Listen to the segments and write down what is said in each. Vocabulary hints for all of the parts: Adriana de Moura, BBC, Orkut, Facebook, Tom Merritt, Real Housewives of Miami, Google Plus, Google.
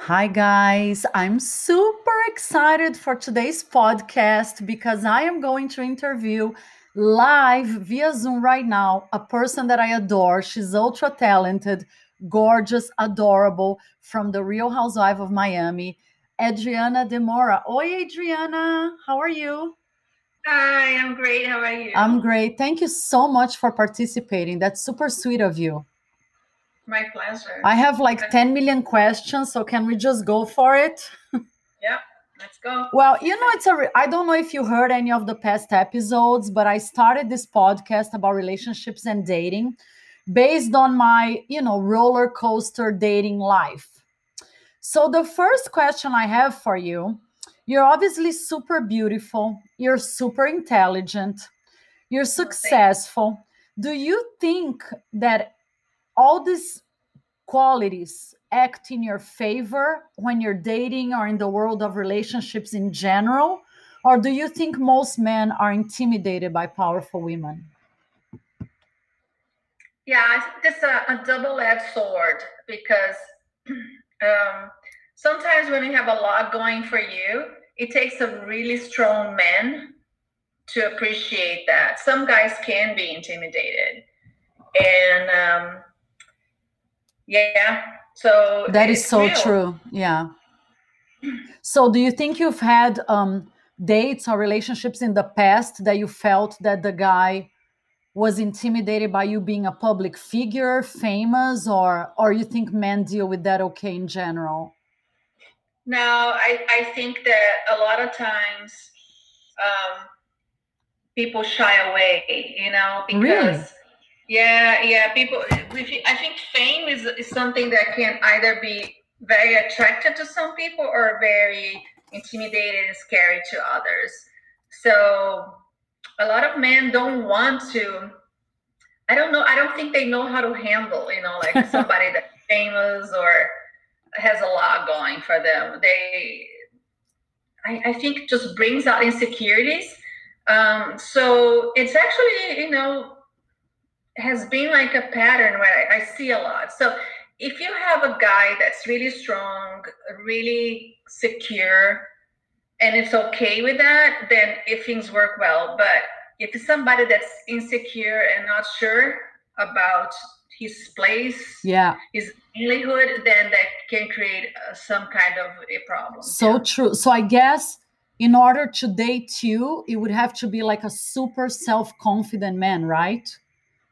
Hi, guys. I'm super excited for today's podcast because I am going to interview live via Zoom right now a person that I adore. She's ultra talented, gorgeous, adorable, from the Real Housewives of Miami, Adriana de Moura. Oi, Adriana. How are you? Hi, I'm great. How are you? I'm great. Thank you so much for participating. That's super sweet of you. My pleasure. I have like 10 million questions, so can we just go for it? Yeah, let's go. Well, you know, I don't know if you heard any of the past episodes, but I started this podcast about relationships and dating based on my, roller coaster dating life. So the first question I have for you, you're obviously super beautiful, you're super intelligent, you're successful. Do you think that all these qualities act in your favor when you're dating or in the world of relationships in general? Or do you think most men are intimidated by powerful women? Yeah, I think that's a double-edged sword because sometimes when you have a lot going for you, it takes a really strong man to appreciate that. Some guys can be intimidated. And so that is so true. Yeah. So do you think you've had dates or relationships in the past that you felt that the guy was intimidated by you being a public figure, famous, or you think men deal with that okay in general? No, I think that a lot of times people shy away, because... Really? Yeah. People, I think fame is something that can either be very attractive to some people or very intimidating and scary to others. So a lot of men don't want to. I don't know. I don't think they know how to handle, like somebody that's famous or has a lot going for them. I think, just brings out insecurities. So it's actually, has been like a pattern where I see a lot. So if you have a guy that's really strong, really secure, and it's okay with that, then if things work well. But if it's somebody that's insecure and not sure about his place, his livelihood, then that can create some kind of a problem. So true. So I guess in order to date you, it would have to be like a super self-confident man, right?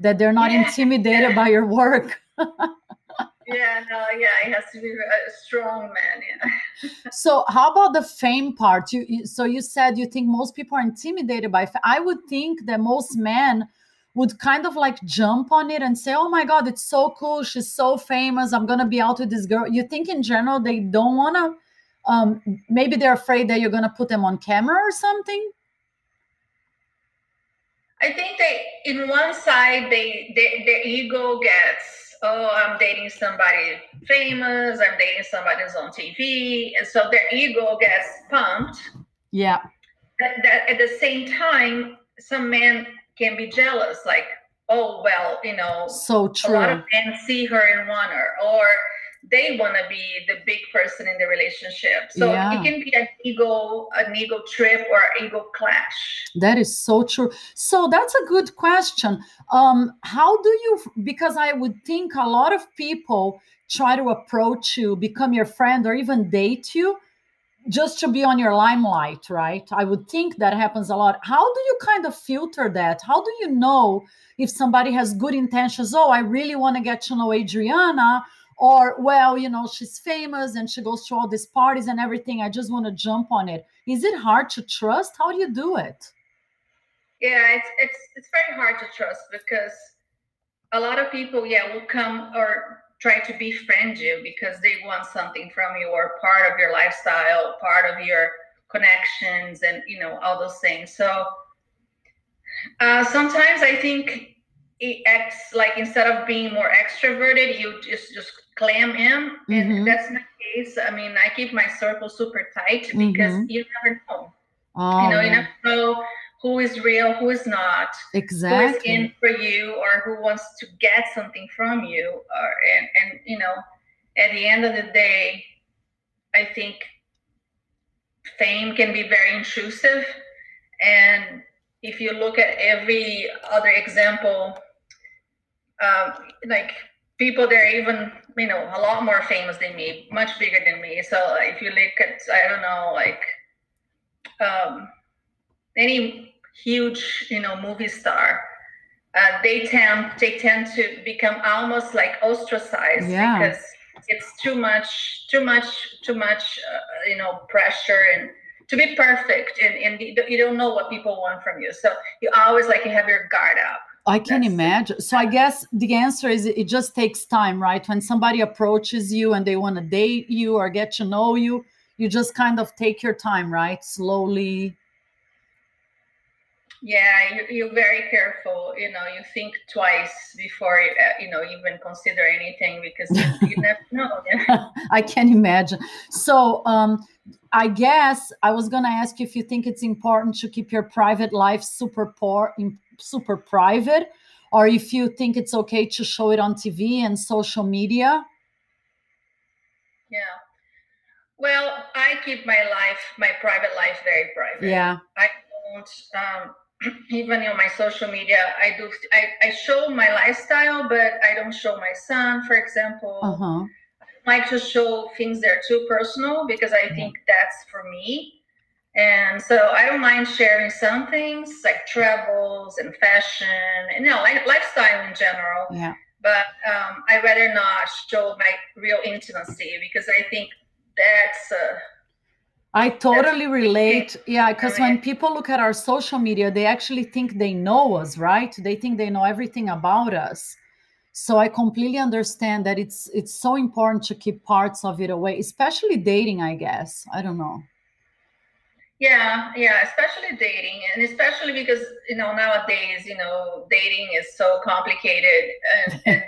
That they're not intimidated by your work. It has to be a strong man. Yeah. So how about the fame part? So you said you think most people are intimidated by fame. I would think that most men would kind of like jump on it and say, oh my God, it's so cool. She's so famous. I'm going to be out with this girl. You think in general they don't want to, maybe they're afraid that you're going to put them on camera or something? I think that in one side, their ego gets, oh, I'm dating somebody famous, I'm dating somebody who's on TV. And so their ego gets pumped. Yeah. That at the same time, some men can be jealous, like, oh, well, so true. A lot of men see her and want her, or they want to be the big person in the relationship. So it can be an ego trip or ego clash. That is so true. So that's a good question. How do you, because I would think a lot of people try to approach you, become your friend, or even date you just to be on your limelight, right? I would think that happens a lot. How do you kind of filter that? How do you know if somebody has good intentions? Oh, I really want to get to know Adriana. Or, well, she's famous and she goes to all these parties and everything. I just want to jump on it. Is it hard to trust? How do you do it? Yeah, it's very hard to trust because a lot of people, will come or try to befriend you because they want something from you or part of your lifestyle, part of your connections and, all those things. So sometimes I think it acts like instead of being more extroverted, you just clam in. Mm-hmm. And that's my case. I mean, I keep my circle super tight because you never know. Oh, you never know who is real, who is not. Exactly. Who is in for you or who wants to get something from you. Or, and at the end of the day, I think fame can be very intrusive. And if you look at every other example, like people that are even, you know, a lot more famous than me, much bigger than me. So if you look at, I don't know, like any huge, you know, movie star, they tend to become almost like ostracized, yeah, because it's too much, you know, pressure and to be perfect, and you don't know what people want from you. So you always like you have your guard up. I can imagine. So I guess the answer is it just takes time, right? When somebody approaches you and they want to date you or get to know you, you just kind of take your time, right? Slowly. Yeah, you're very careful. You know, you think twice before, you know, even consider anything, because you never know. Yeah. I can imagine. So I guess I was going to ask you if you think it's important to keep your private life super private, or if you think it's okay to show it on TV and social media. Yeah. Well, I keep my private life very private. Yeah. I don't, even on my social media, I show my lifestyle, but I don't show my son, for example. Uh-huh. I like to show things that are too personal, because I think that's for me. And so I don't mind sharing some things like travels and fashion and, you know, lifestyle in general. Yeah. But I rather not show my real intimacy, because I think that's I totally relate. Yeah, because when people look at our social media, they actually think they know us, right? They think they know everything about us. So I completely understand that it's so important to keep parts of it away, especially dating, I guess. I don't know. Yeah, especially dating, and especially because, you know, nowadays, you know, dating is so complicated, and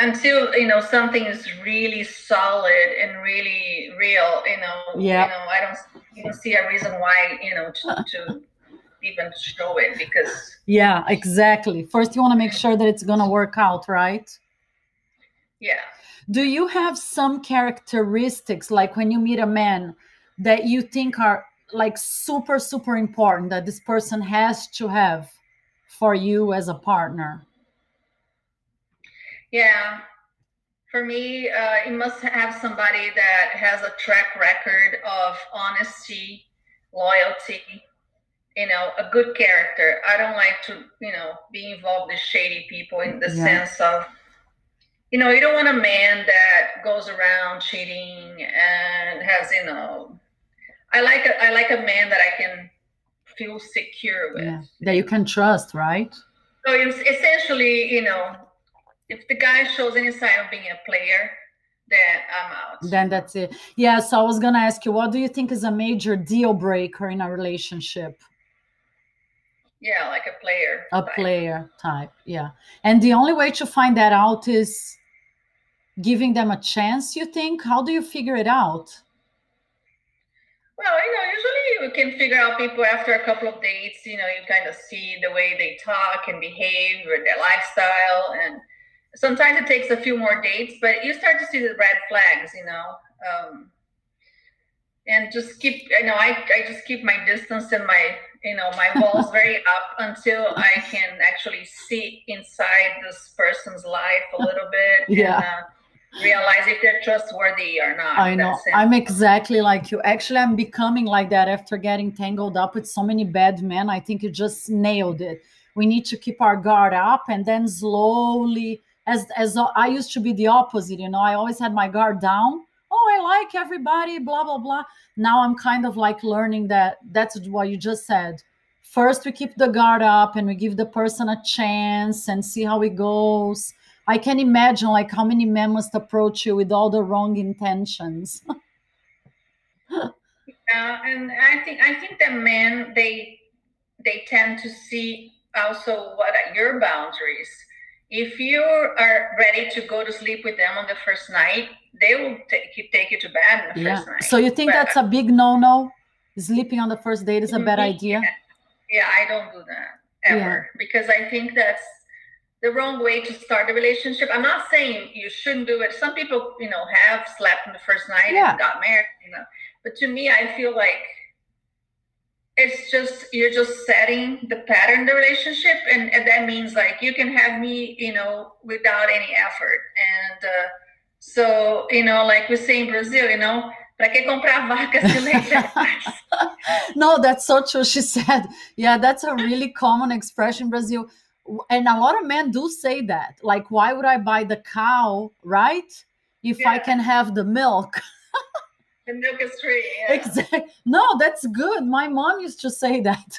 until, you know, something is really solid and really real, you know, yeah, you know, I don't see a reason why, you know, to even show it, because yeah, exactly. First, you want to make sure that it's going to work out, right? Yeah. Do you have some characteristics, like when you meet a man, that you think are like super, super important that this person has to have for you as a partner? Yeah, for me, it must have somebody that has a track record of honesty, loyalty, you know, a good character. I don't like to, you know, be involved with shady people in the sense of, you know, you don't want a man that goes around cheating and has, you know, I like a man that I can feel secure with. Yeah. That you can trust, right? So it's essentially, you know, if the guy shows any sign of being a player, then I'm out. Then that's it. Yeah, so I was going to ask you, what do you think is a major deal breaker in a relationship? Yeah, like a player. A player type, yeah. And the only way to find that out is giving them a chance, you think? How do you figure it out? Well, you know, usually you can figure out people after a couple of dates. You know, you kind of see the way they talk and behave or their lifestyle, and sometimes it takes a few more dates, but you start to see the red flags, you know, and just keep, you know, I just keep my distance and my, you know, my walls very up until I can actually see inside this person's life a little bit. Yeah. And, realize if they're trustworthy or not. I know. I'm exactly like you. Actually, I'm becoming like that after getting tangled up with so many bad men. I think you just nailed it. We need to keep our guard up, and then slowly, as I used to be the opposite, you know, I always had my guard down. Oh, I like everybody, blah, blah, blah. Now I'm kind of like learning that that's what you just said. First, we keep the guard up and we give the person a chance and see how it goes. I can imagine like how many men must approach you with all the wrong intentions. Yeah, and I think that men, they tend to see also what are your boundaries. If you are ready to go to sleep with them on the first night, they will take you to bed on the first night. So you think that's a big no-no? Sleeping on the first date is a bad idea? Yeah, I don't do that ever because I think that's the wrong way to start the relationship. I'm not saying you shouldn't do it. Some people, you know, have slept on the first night and got married, you know. But to me, I feel like it's just, you're just setting the pattern, the relationship. And that means like, you can have me, you know, without any effort. And so, you know, like we say in Brazil, you know, no, that's so true. She said, yeah, that's a really common expression in Brazil. And a lot of men do say that. Like, why would I buy the cow, right? If I can have the milk. The milk is free. Yeah. Exactly. No, that's good. My mom used to say that.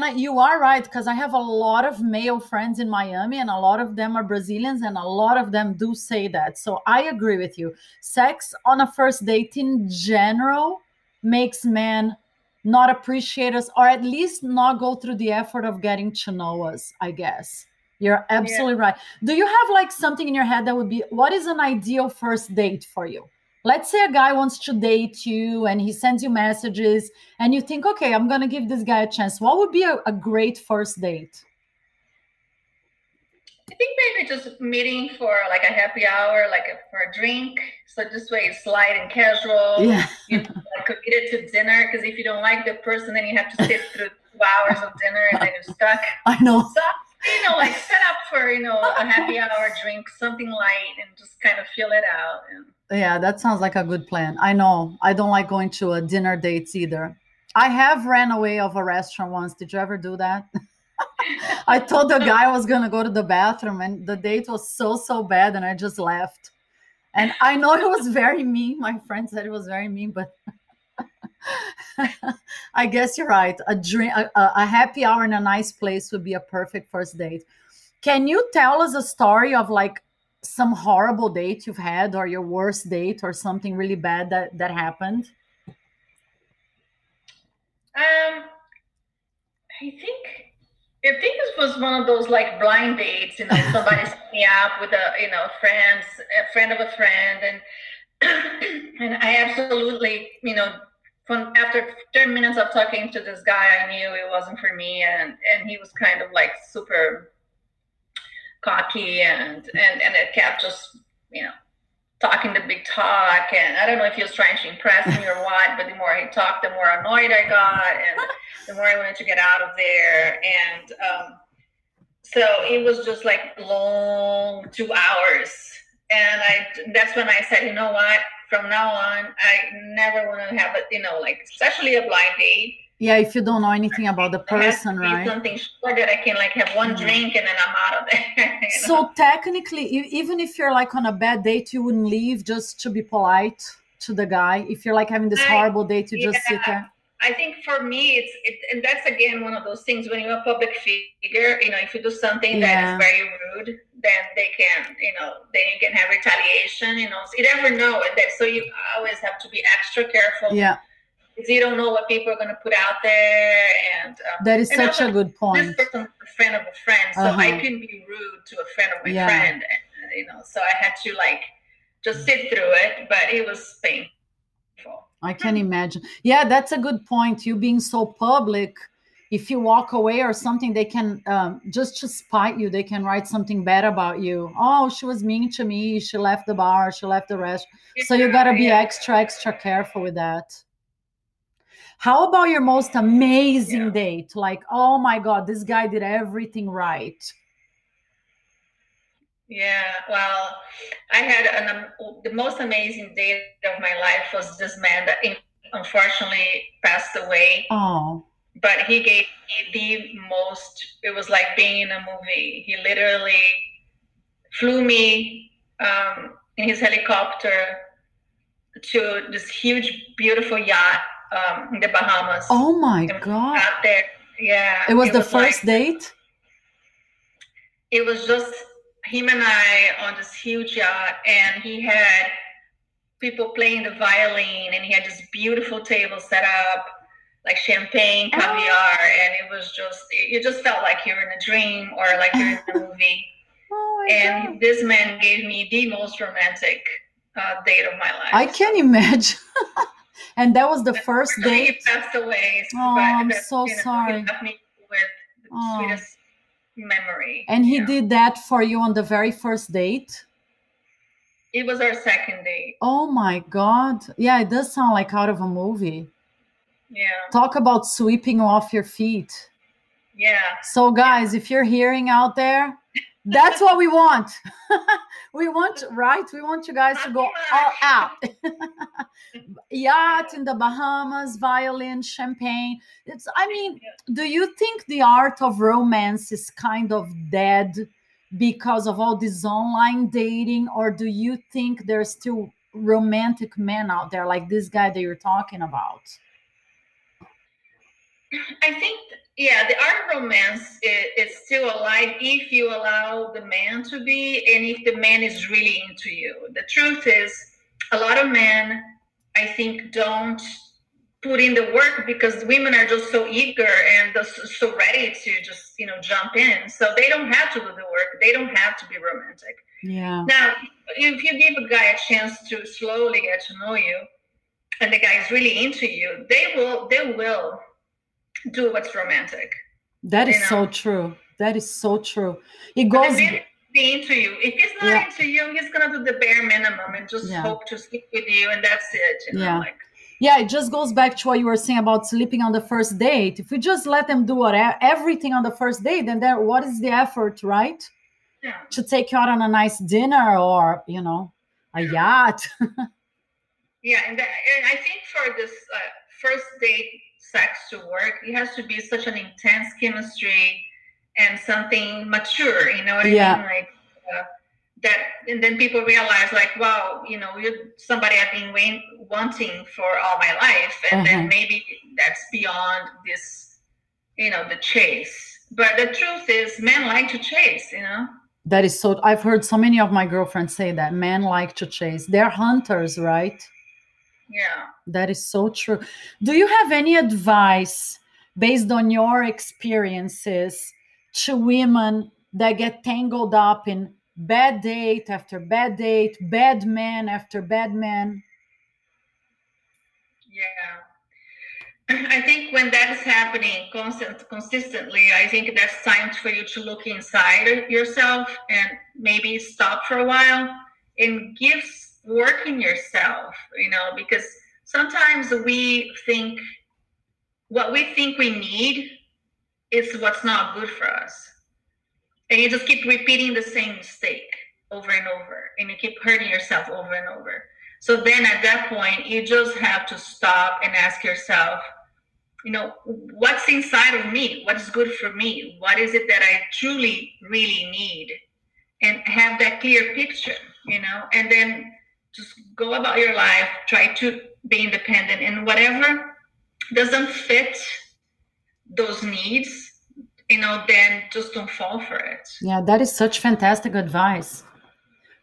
And you are right, because I have a lot of male friends in Miami, and a lot of them are Brazilians, and a lot of them do say that. So I agree with you. Sex on a first date in general makes men not appreciate us, or at least not go through the effort of getting to know us, I guess. You're absolutely right. Do you have like something in your head that would be, what is an ideal first date for you? Let's say a guy wants to date you and he sends you messages and you think, okay, I'm going to give this guy a chance. What would be a great first date? I think maybe just meeting for like a happy hour, like for a drink. So this way it's light and casual. Yeah. You know, like commit it to dinner, because if you don't like the person, then you have to sit through 2 hours of dinner and then you're stuck. I know. So, you know, like set up for, you know, a happy hour, drink, something light, and just kind of feel it out. Yeah, that sounds like a good plan. I know. I don't like going to a dinner dates either. I have ran away of a restaurant once. Did you ever do that? I told the guy I was going to go to the bathroom, and the date was so bad, and I just left. And I know it was very mean. My friend said it was very mean, but I guess you're right. A happy hour in a nice place would be a perfect first date. Can you tell us a story of like some horrible date you've had, or your worst date, or something really bad that happened? I think this was one of those like blind dates, you know, somebody set me up with a friend of a friend, and I absolutely, you know, after 10 minutes of talking to this guy, I knew it wasn't for me, and he was kind of like super cocky, and it kept just, you know, talking the big talk, and I don't know if he was trying to impress me or what, but the more he talked, the more annoyed I got, and the more I wanted to get out of there, and so it was just like long 2 hours, and that's when I said, you know what, from now on, I never want to have it, you know, like especially a blind date. Yeah, if you don't know anything about the person, right? Something short that I can like have one drink and then I'm out of there. You know? So technically, even if you're like on a bad date, you wouldn't leave just to be polite to the guy. If you're like having this horrible date, you just sit there. I think for me, and that's again one of those things when you're a public figure. You know, if you do something that is very rude, then they can, you know, then you can have retaliation. You know, so you never know, and so you always have to be extra careful. Yeah. You don't know what people are going to put out there, and that is such a good point. This person's a friend of a friend, so I couldn't be rude to a friend of my friend, and, you know. So I had to like just sit through it, but it was painful. I can imagine. Yeah, that's a good point. You being so public, if you walk away or something, they can just to spite you. They can write something bad about you. Oh, she was mean to me. She left the bar. She left the restaurant. Yeah, so you got to be extra careful with that. How about your most amazing date? Like, oh my God, this guy did everything right. Yeah, well, I had the most amazing date of my life was this man that unfortunately passed away. Oh. But he gave me the most, it was like being in a movie. He literally flew me in his helicopter to this huge, beautiful yacht. In the Bahamas. Oh my God. Out there. Yeah. It was the first date? It was just him and I on this huge yacht, and he had people playing the violin, and he had this beautiful table set up, like champagne, caviar, and it was just, you just felt like you're in a dream or like you're in a movie. Oh my God. And this man gave me the most romantic date of my life. I can imagine. And that was the first date. He passed away. Oh, I'm so sorry. He left me with the sweetest memory. And he did that for you on the very first date? It was our second date. Oh my God. Yeah, it does sound like out of a movie. Yeah. Talk about sweeping off your feet. Yeah. So guys, if you're hearing out there, that's what we want. We want, right? We want you guys to go all out. Yacht in the Bahamas, violin, champagne. It's, I mean, do you think the art of romance is kind of dead because of all this online dating? Or do you think there's still romantic men out there like this guy that you're talking about? I think, yeah, the art of romance is still alive if you allow the man to be and if the man is really into you. The truth is, a lot of men, I think, don't put in the work because women are just so eager and so ready to just, you know, jump in. So they don't have to do the work. They don't have to be romantic. Yeah. Now, if you give a guy a chance to slowly get to know you and the guy is really into you, they will do what's romantic. That is so true. That is so true. It goes into you. If he's not into you, he's gonna do the bare minimum and just hope to sleep with you, and that's it. You know, it just goes back to what you were saying about sleeping on the first date. If we just let them do everything on the first date, then what is the effort, right? Yeah. To take you out on a nice dinner or a yacht. And I think for this first date sex to work, it has to be such an intense chemistry and something mature, you know what I mean? Like that, and then people realize, like, wow, you know, you're somebody I've been wanting for all my life, and then maybe that's beyond this, you know, the chase. But the truth is, men like to chase, you know. That is so. I've heard so many of my girlfriends say that men like to chase. They're hunters, right? Yeah. That is so true. Do you have any advice based on your experiences to women that get tangled up in bad date after bad date, bad man after bad man? Yeah. I think when that is happening consistently, I think that's time for you to look inside yourself and maybe stop for a while and give working yourself, you know, because sometimes we think what we think we need is what's not good for us. And you just keep repeating the same mistake over and over, and you keep hurting yourself over and over. So then at that point, you just have to stop and ask yourself, you know, what's inside of me? What's good for me? What is it that I truly, really need? And have that clear picture, you know, and then just go about your life, try to be independent, and whatever doesn't fit those needs, you know, then just don't fall for it. Yeah, that is such fantastic advice.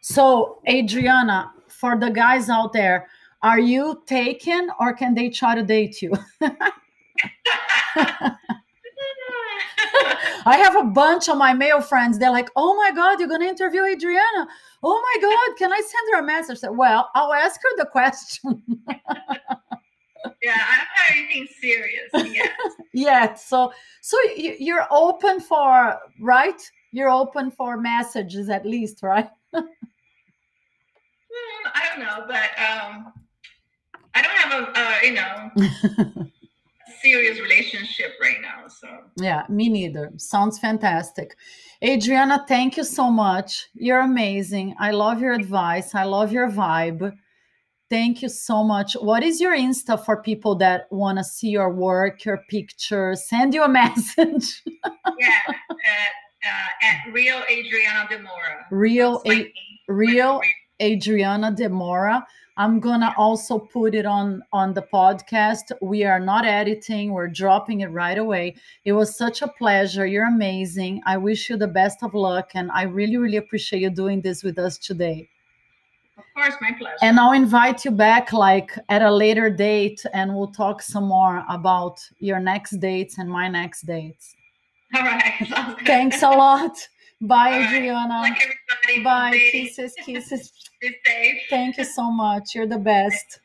So, Adriana, for the guys out there, are you taken or can they try to date you? I have a bunch of my male friends. They're like, oh my God, you're going to interview Adriana. Oh my God, can I send her a message? So, well, I'll ask her the question. Yeah, I'm not anything serious yet. So you're open for, right? You're open for messages at least, right? I don't know, but I don't have a, serious relationship right now. So yeah, me neither. Sounds fantastic. Adriana, thank you so much. You're amazing. I love your advice. I love your vibe. Thank you so much. What is your Insta for people that want to see your work, your pictures, send you a message? At Real Adriana de Moura. Real Adriana de Moura. I'm going to also put it on the podcast. We are not editing. We're dropping it right away. It was such a pleasure. You're amazing. I wish you the best of luck. And I really, really appreciate you doing this with us today. Of course, my pleasure. And I'll invite you back like at a later date and we'll talk some more about your next dates and my next dates. All right. Thanks a lot. Bye, right. Adriana. Like everybody. Bye. Kisses. Thank you so much. You're the best.